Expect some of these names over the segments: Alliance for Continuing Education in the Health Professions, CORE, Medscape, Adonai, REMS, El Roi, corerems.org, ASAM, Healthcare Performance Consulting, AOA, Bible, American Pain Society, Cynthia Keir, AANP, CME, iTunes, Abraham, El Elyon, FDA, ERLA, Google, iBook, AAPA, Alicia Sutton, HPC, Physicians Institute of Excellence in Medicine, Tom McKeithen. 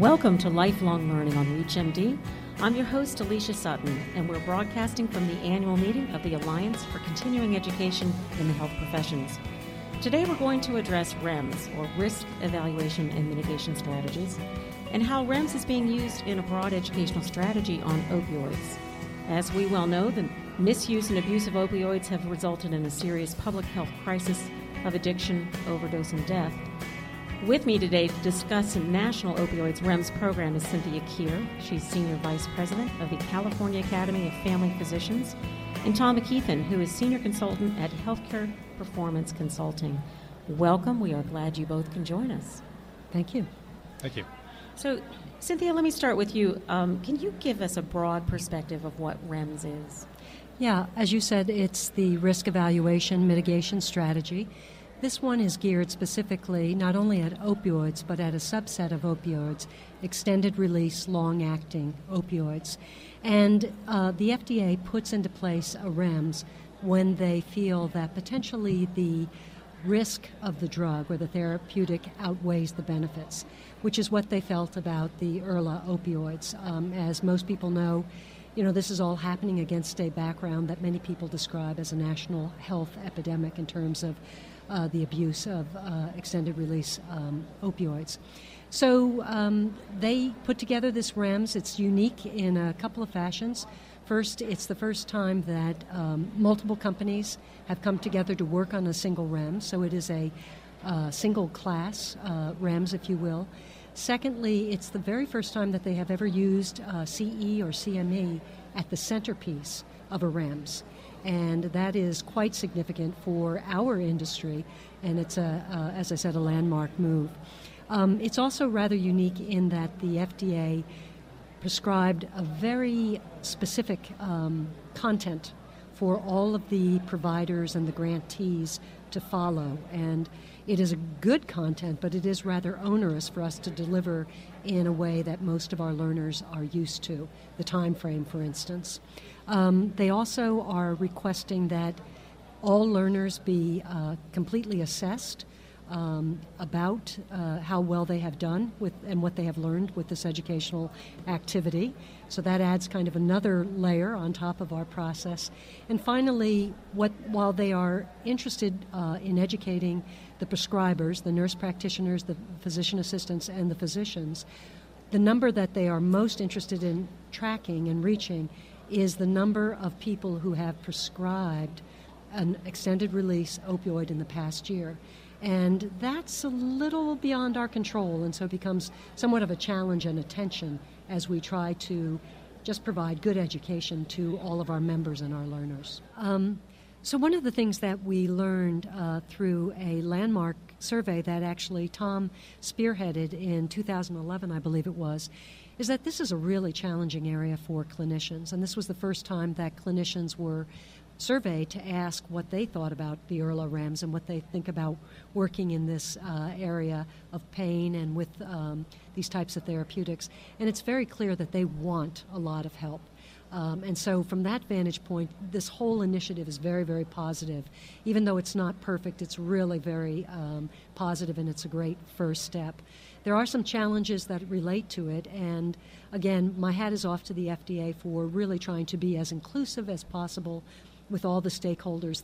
Welcome to Lifelong Learning on ReachMD. I'm your host, Alicia Sutton, and we're broadcasting from the annual meeting of the Alliance for Continuing Education in the Health Professions. Today we're going to address REMS, or Risk Evaluation and Mitigation Strategies, and how REMS is being used in a broad educational strategy on opioids. As we well know, the misuse and abuse of opioids have resulted in a serious public health crisis of addiction, overdose, and death. With me today to discuss the National Opioids REMS program is Cynthia Keir. She's Senior Vice President of the California Academy of Family Physicians, and Tom McKeithen, who is Senior Consultant at Healthcare Performance Consulting. Welcome. We are glad you both can join us. Thank you. Thank you. So, Cynthia, let me start with you. Can you give us a broad perspective of what REMS is? Yeah. As you said, it's the risk evaluation mitigation strategy. This one is geared specifically not only at opioids, but at a subset of opioids, extended-release, long-acting opioids. And the FDA puts into place a REMS when they feel that potentially the risk of the drug or the therapeutic outweighs the benefits, which is what they felt about the ERLA opioids. As most people know, this is all happening against a background that many people describe as a national health epidemic in terms of the abuse of extended-release opioids. So they put together this REMS. It's unique in a couple of fashions. First, it's the first time that multiple companies have come together to work on a single REMS, so it is a single class REMS, if you will. Secondly, it's the very first time that they have ever used CE or CME at the centerpiece of a REMS. And that is quite significant for our industry, and it's, as I said, a landmark move. It's also rather unique in that the FDA prescribed a very specific content for all of the providers and the grantees to follow. And it is a good content, but it is rather onerous for us to deliver in a way that most of our learners are used to, the time frame, for instance. They also are requesting that all learners be completely assessed about how well they have done with and what they have learned with this educational activity. So that adds kind of another layer on top of our process. And finally, while they are interested in educating the prescribers, the nurse practitioners, the physician assistants, and the physicians, the number that they are most interested in tracking and reaching is the number of people who have prescribed an extended-release opioid in the past year. And that's a little beyond our control, and so it becomes somewhat of a challenge and a tension as we try to just provide good education to all of our members and our learners. So one of the things that we learned through a landmark survey that actually Tom spearheaded in 2011, I believe it was, is that this is a really challenging area for clinicians. And this was the first time that clinicians were surveyed to ask what they thought about the ERLA REMS and what they think about working in this area of pain and with these types of therapeutics. And it's very clear that they want a lot of help. And so from that vantage point, this whole initiative is very, very positive. Even though it's not perfect, it's really very positive, and it's a great first step. There are some challenges that relate to it, and again, my hat is off to the FDA for really trying to be as inclusive as possible with all the stakeholders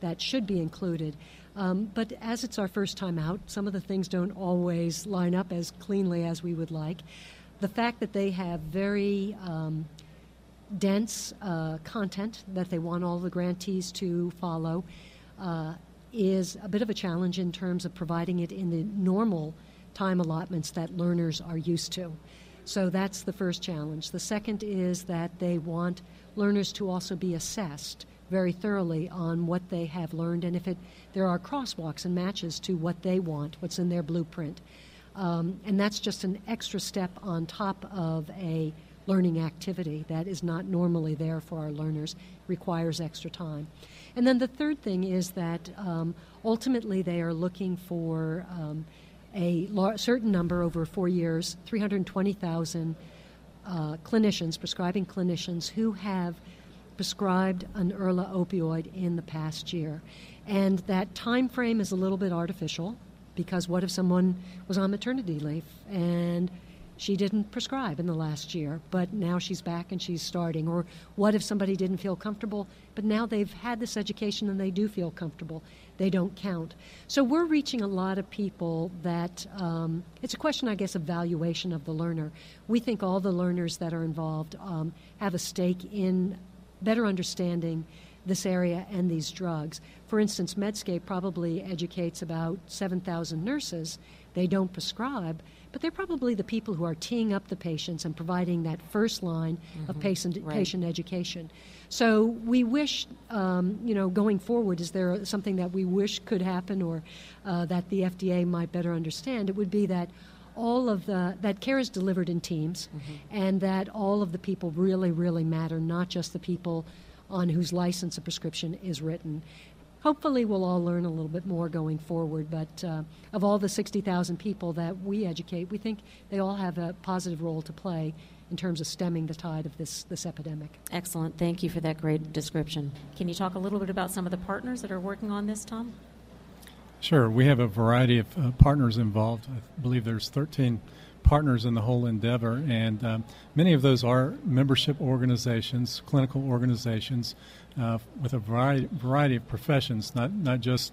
that should be included. But as it's our first time out, some of the things don't always line up as cleanly as we would like. The fact that they have very dense content that they want all the grantees to follow is a bit of a challenge in terms of providing it in the normal time allotments that learners are used to. So that's the first challenge. The second is that they want learners to also be assessed very thoroughly on what they have learned and if there are crosswalks and matches to what they want, what's in their blueprint. And that's just an extra step on top of a learning activity that is not normally there for our learners, requires extra time. And then the third thing is that ultimately they are looking for a certain number over 4 years, 320,000 clinicians, prescribing clinicians, who have prescribed an ERLA opioid in the past year. And that time frame is a little bit artificial because what if someone was on maternity leave and she didn't prescribe in the last year, but now she's back and she's starting. Or what if somebody didn't feel comfortable, but now they've had this education and they do feel comfortable? They don't count. So we're reaching a lot of people that it's a question, I guess, of valuation of the learner. We think all the learners that are involved have a stake in better understanding this area and these drugs. For instance, Medscape probably educates about 7,000 nurses. They don't prescribe, but they're probably the people who are teeing up the patients and providing that first line of patient education. So we wish, going forward, is there something that we wish could happen or that the FDA might better understand? It would be that all of that care is delivered in teams and that all of the people really, really matter, not just the people on whose license a prescription is written. Hopefully we'll all learn a little bit more going forward, but of all the 60,000 people that we educate, we think they all have a positive role to play in terms of stemming the tide of this epidemic. Excellent. Thank you for that great description. Can you talk a little bit about some of the partners that are working on this, Tom? Sure. We have a variety of partners involved. I believe there's 13 partners in the whole endeavor, and many of those are membership organizations, clinical organizations, with a variety of professions, not just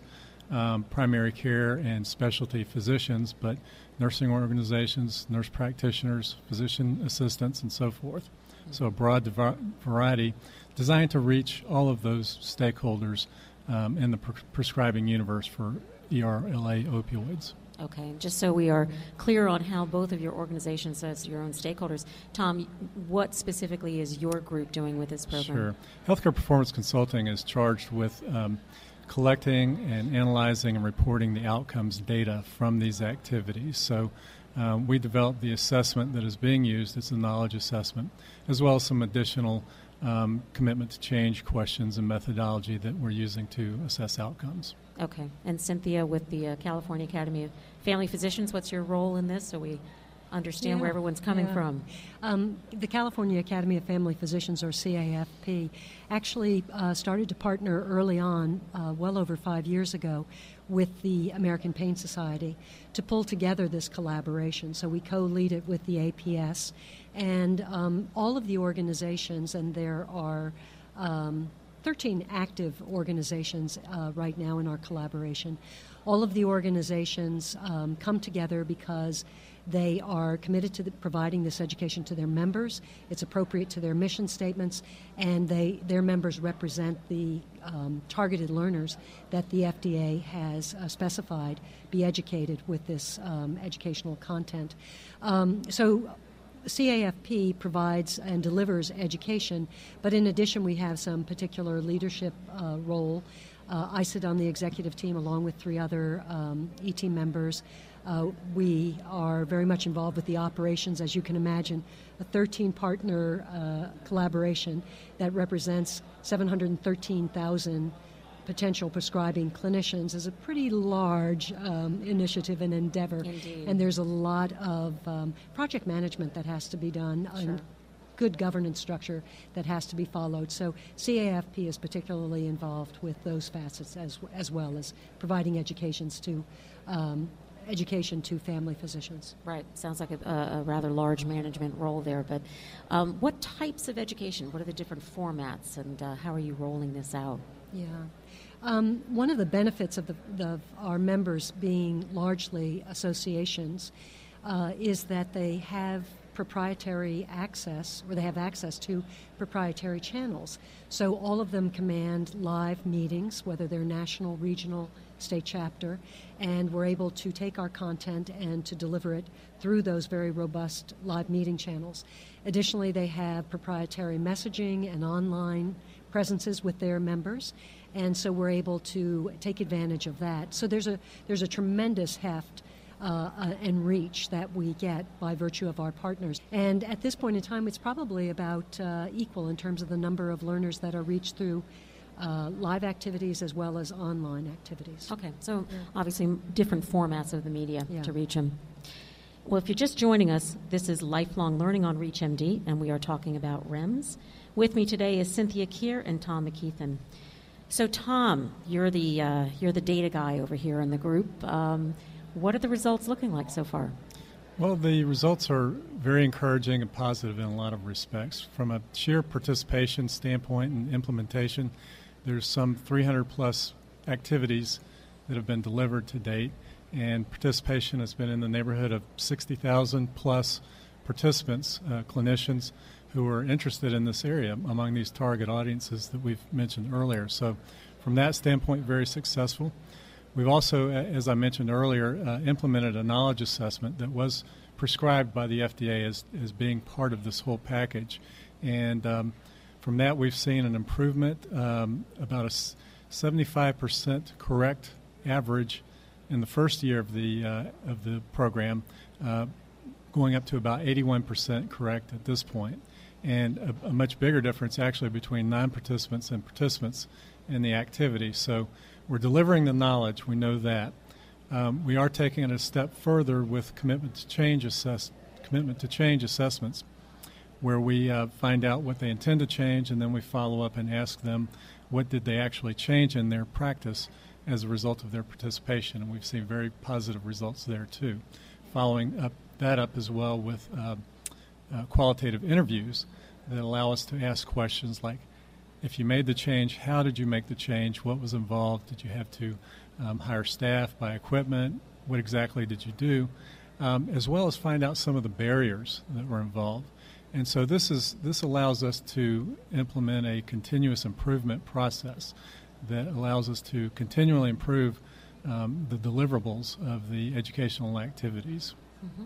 primary care and specialty physicians, but nursing organizations, nurse practitioners, physician assistants, and so forth. So a broad variety designed to reach all of those stakeholders in the prescribing universe for ERLA opioids. Okay, just so we are clear on how both of your organizations as your own stakeholders. Tom, what specifically is your group doing with this program? Sure. Healthcare Performance Consulting is charged with collecting and analyzing and reporting the outcomes data from these activities. So we developed the assessment that is being used. It's a knowledge assessment, as well as some additional commitment to change questions and methodology that we're using to assess outcomes. Okay. And Cynthia, with the California Academy of Family Physicians, what's your role in this so we understand where everyone's coming from? The California Academy of Family Physicians, or CAFP, actually started to partner early on, well over 5 years ago, with the American Pain Society to pull together this collaboration. So we co-lead it with the APS. And all of the organizations, and there are 13 active organizations right now in our collaboration, all of the organizations come together because they are committed to providing this education to their members. It's appropriate to their mission statements, and their members represent the targeted learners that the FDA has specified be educated with this educational content. So CAFP provides and delivers education, but in addition we have some particular leadership role. I sit on the executive team along with three other E-team members. We are very much involved with the operations, as you can imagine, a 13-partner collaboration that represents 713,000 potential prescribing clinicians is a pretty large initiative and endeavor. Indeed. And there's a lot of project management that has to be done and good governance structure that has to be followed. So CAFP is particularly involved with those facets as well as providing education to family physicians. Right. Sounds like a rather large management role there. But what types of education? What are the different formats and how are you rolling this out? Yeah. One of the benefits of our members being largely associations is that they have proprietary access, or they have access to proprietary channels. So all of them command live meetings, whether they're national, regional, state chapter, and we're able to take our content and to deliver it through those very robust live meeting channels. Additionally, they have proprietary messaging and online presences with their members, and so we're able to take advantage of that. So there's a tremendous heft and reach that we get by virtue of our partners. And at this point in time, it's probably about equal in terms of the number of learners that are reached through live activities as well as online activities. Okay, so obviously different formats of the media to reach them. Well, if you're just joining us, this is Lifelong Learning on ReachMD, and we are talking about REMS. With me today is Cynthia Keir and Tom McKeithen. So, Tom, you're the data guy over here in the group. What are the results looking like so far? Well, the results are very encouraging and positive in a lot of respects. From a sheer participation standpoint and implementation, there's some 300-plus activities that have been delivered to date, and participation has been in the neighborhood of 60,000-plus participants, clinicians, who are interested in this area among these target audiences that we've mentioned earlier. So from that standpoint, very successful. We've also, as I mentioned earlier, implemented a knowledge assessment that was prescribed by the FDA as being part of this whole package. And from that, we've seen an improvement, about a 75% correct average in the first year of the program, going up to about 81% correct at this point. And a much bigger difference, actually, between non-participants and participants in the activity. So we're delivering the knowledge. We know that. We are taking it a step further with commitment to change assessments, where we find out what they intend to change, and then we follow up and ask them what did they actually change in their practice as a result of their participation. And we've seen very positive results there, too. Following up that up as well with qualitative interviews that allow us to ask questions like, if you made the change, how did you make the change? What was involved? Did you have to hire staff, buy equipment? What exactly did you do? As well as find out some of the barriers that were involved. And so this allows us to implement a continuous improvement process that allows us to continually improve the deliverables of the educational activities. Mm-hmm.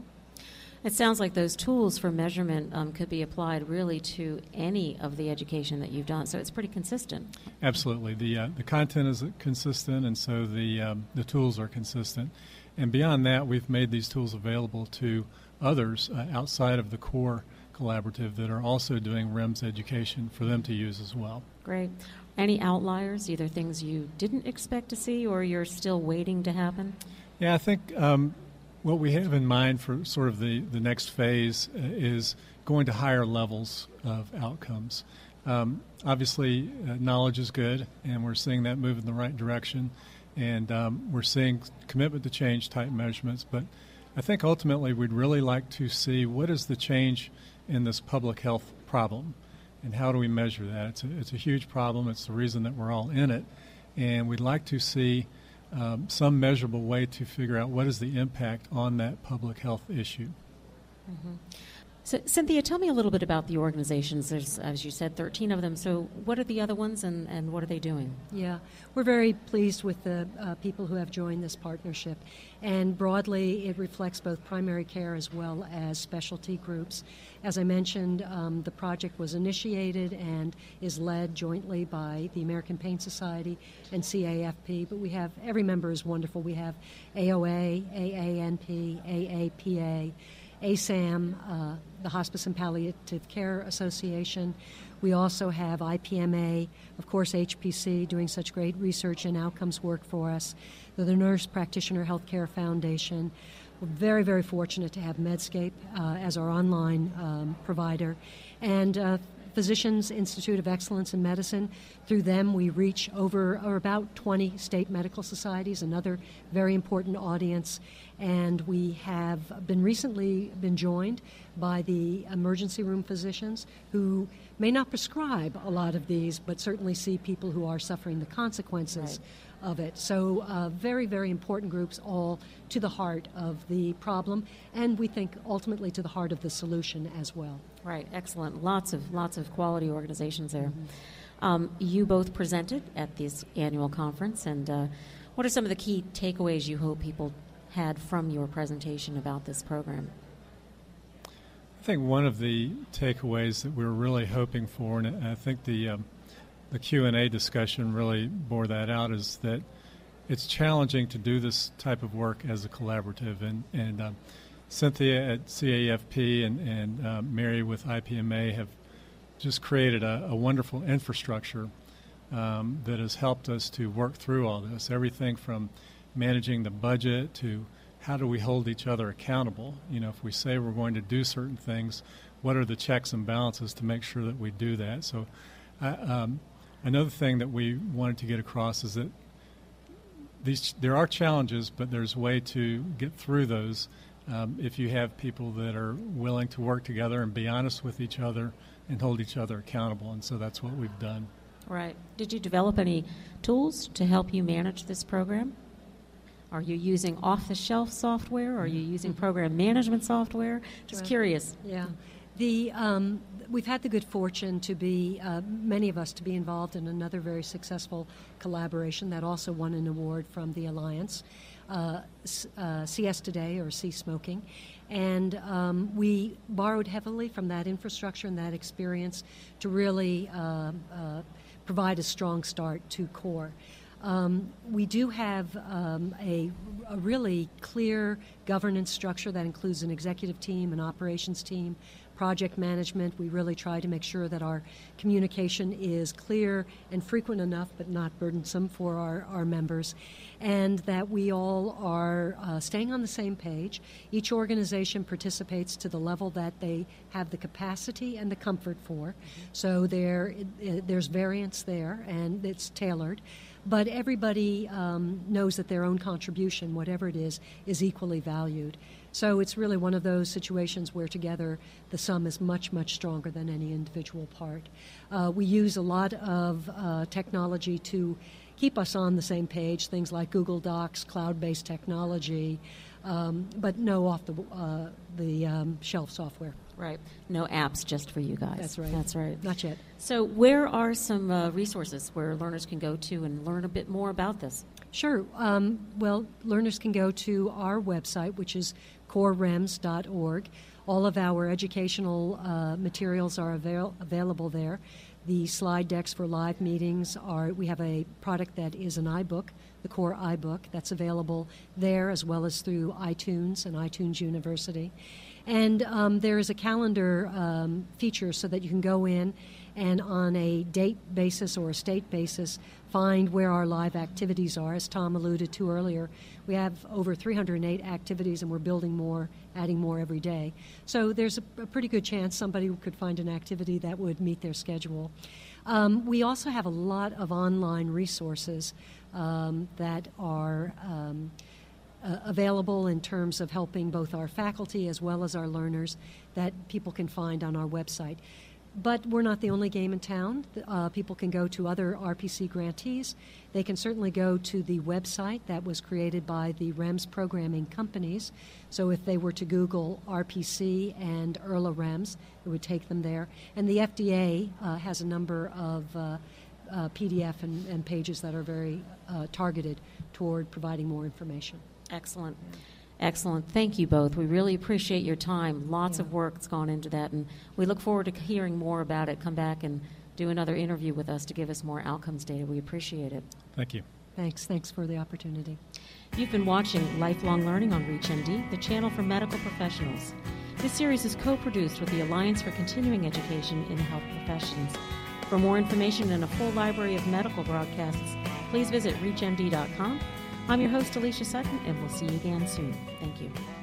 It sounds like those tools for measurement could be applied really to any of the education that you've done, so it's pretty consistent. Absolutely. The content is consistent, and so the tools are consistent. And beyond that, we've made these tools available to others outside of the core collaborative that are also doing REMS education for them to use as well. Great. Any outliers, either things you didn't expect to see or you're still waiting to happen? Yeah, I think what we have in mind for sort of the next phase is going to higher levels of outcomes. Obviously, knowledge is good, and we're seeing that move in the right direction, and we're seeing commitment to change type measurements. But I think ultimately we'd really like to see what is the change in this public health problem, and how do we measure that? It's a huge problem. It's the reason that we're all in it, and we'd like to see some measurable way to figure out what is the impact on that public health issue. Mm-hmm. So, Cynthia, tell me a little bit about the organizations. There's, as you said, 13 of them. So what are the other ones, and what are they doing? Yeah, we're very pleased with the people who have joined this partnership. And broadly, it reflects both primary care as well as specialty groups. As I mentioned, the project was initiated and is led jointly by the American Pain Society and CAFP. But we have, every member is wonderful. We have AOA, AANP, AAPA, ASAM, the Hospice and Palliative Care Association. We also have IPMA, of course, HPC, doing such great research and outcomes work for us, the Nurse Practitioner Healthcare Foundation. We're very, very fortunate to have Medscape as our online provider, and Physicians Institute of Excellence in Medicine. Through them, we reach over about 20 state medical societies, another very important audience. And we have been recently joined by the emergency room physicians who may not prescribe a lot of these, but certainly see people who are suffering the consequences of it. So very, very important groups, all to the heart of the problem, and we think ultimately to the heart of the solution as well. Right, excellent. Lots of quality organizations there. Mm-hmm. You both presented at this annual conference, and what are some of the key takeaways you hope people had from your presentation about this program? I think one of the takeaways that we were really hoping for, and I think the Q&A discussion really bore that out, is that it's challenging to do this type of work as a collaborative, and Cynthia at CAFP and Mary with IPMA have just created a wonderful infrastructure that has helped us to work through all this, everything from managing the budget to how do we hold each other accountable. You know, if we say we're going to do certain things, what are the checks and balances to make sure that we do that? So another thing that we wanted to get across is that there are challenges, but there's a way to get through those if you have people that are willing to work together and be honest with each other and hold each other accountable. And so that's what we've done. Right. Did you develop any tools to help you manage this program? Are you using off-the-shelf software? Are you using program management software? Just curious. Yeah. We've had the good fortune to be, many of us, to be involved in another very successful collaboration that also won an award from the Alliance, CS Today, or Cease Smoking. And we borrowed heavily from that infrastructure and that experience to really provide a strong start to CORE. We do have a really clear governance structure that includes an executive team, an operations team, project management. We really try to make sure that our communication is clear and frequent enough but not burdensome for our members, and that we all are staying on the same page. Each organization participates to the level that they have the capacity and the comfort for. So there's variance there, and it's tailored. But everybody knows that their own contribution, whatever it is equally valued. So it's really one of those situations where together the sum is much, much stronger than any individual part. We use a lot of technology to keep us on the same page, things like Google Docs, cloud-based technology, but no off-the-shelf software. Right. No apps just for you guys. That's right. That's right. Not yet. So where are some resources where learners can go to and learn a bit more about this? Sure. Well, learners can go to our website, which is corerems.org. All of our educational materials are available there. The slide decks for live meetings are, we have a product that is an iBook, the CORE iBook, that's available there as well as through iTunes and iTunes University. And there is a calendar feature so that you can go in and on a date basis or a state basis find where our live activities are. As Tom alluded to earlier, we have over 308 activities, and we're building more, adding more every day. So there's a pretty good chance somebody could find an activity that would meet their schedule. We also have a lot of online resources that are available in terms of helping both our faculty as well as our learners that people can find on our website. But we're not the only game in town. People can go to other RPC grantees. They can certainly go to the website that was created by the REMS programming companies. So if they were to Google RPC and ERLA REMS, it would take them there. And the FDA has a number of PDF and pages that are very targeted toward providing more information. Excellent. Excellent. Thank you both. We really appreciate your time. Lots of work that's gone into that, and we look forward to hearing more about it. Come back and do another interview with us to give us more outcomes data. We appreciate it. Thank you. Thanks. Thanks for the opportunity. You've been watching Lifelong Learning on ReachMD, the channel for medical professionals. This series is co-produced with the Alliance for Continuing Education in the Health Professions. For more information and a full library of medical broadcasts, please visit ReachMD.com. I'm your host, Alicia Sutton, and we'll see you again soon. Thank you.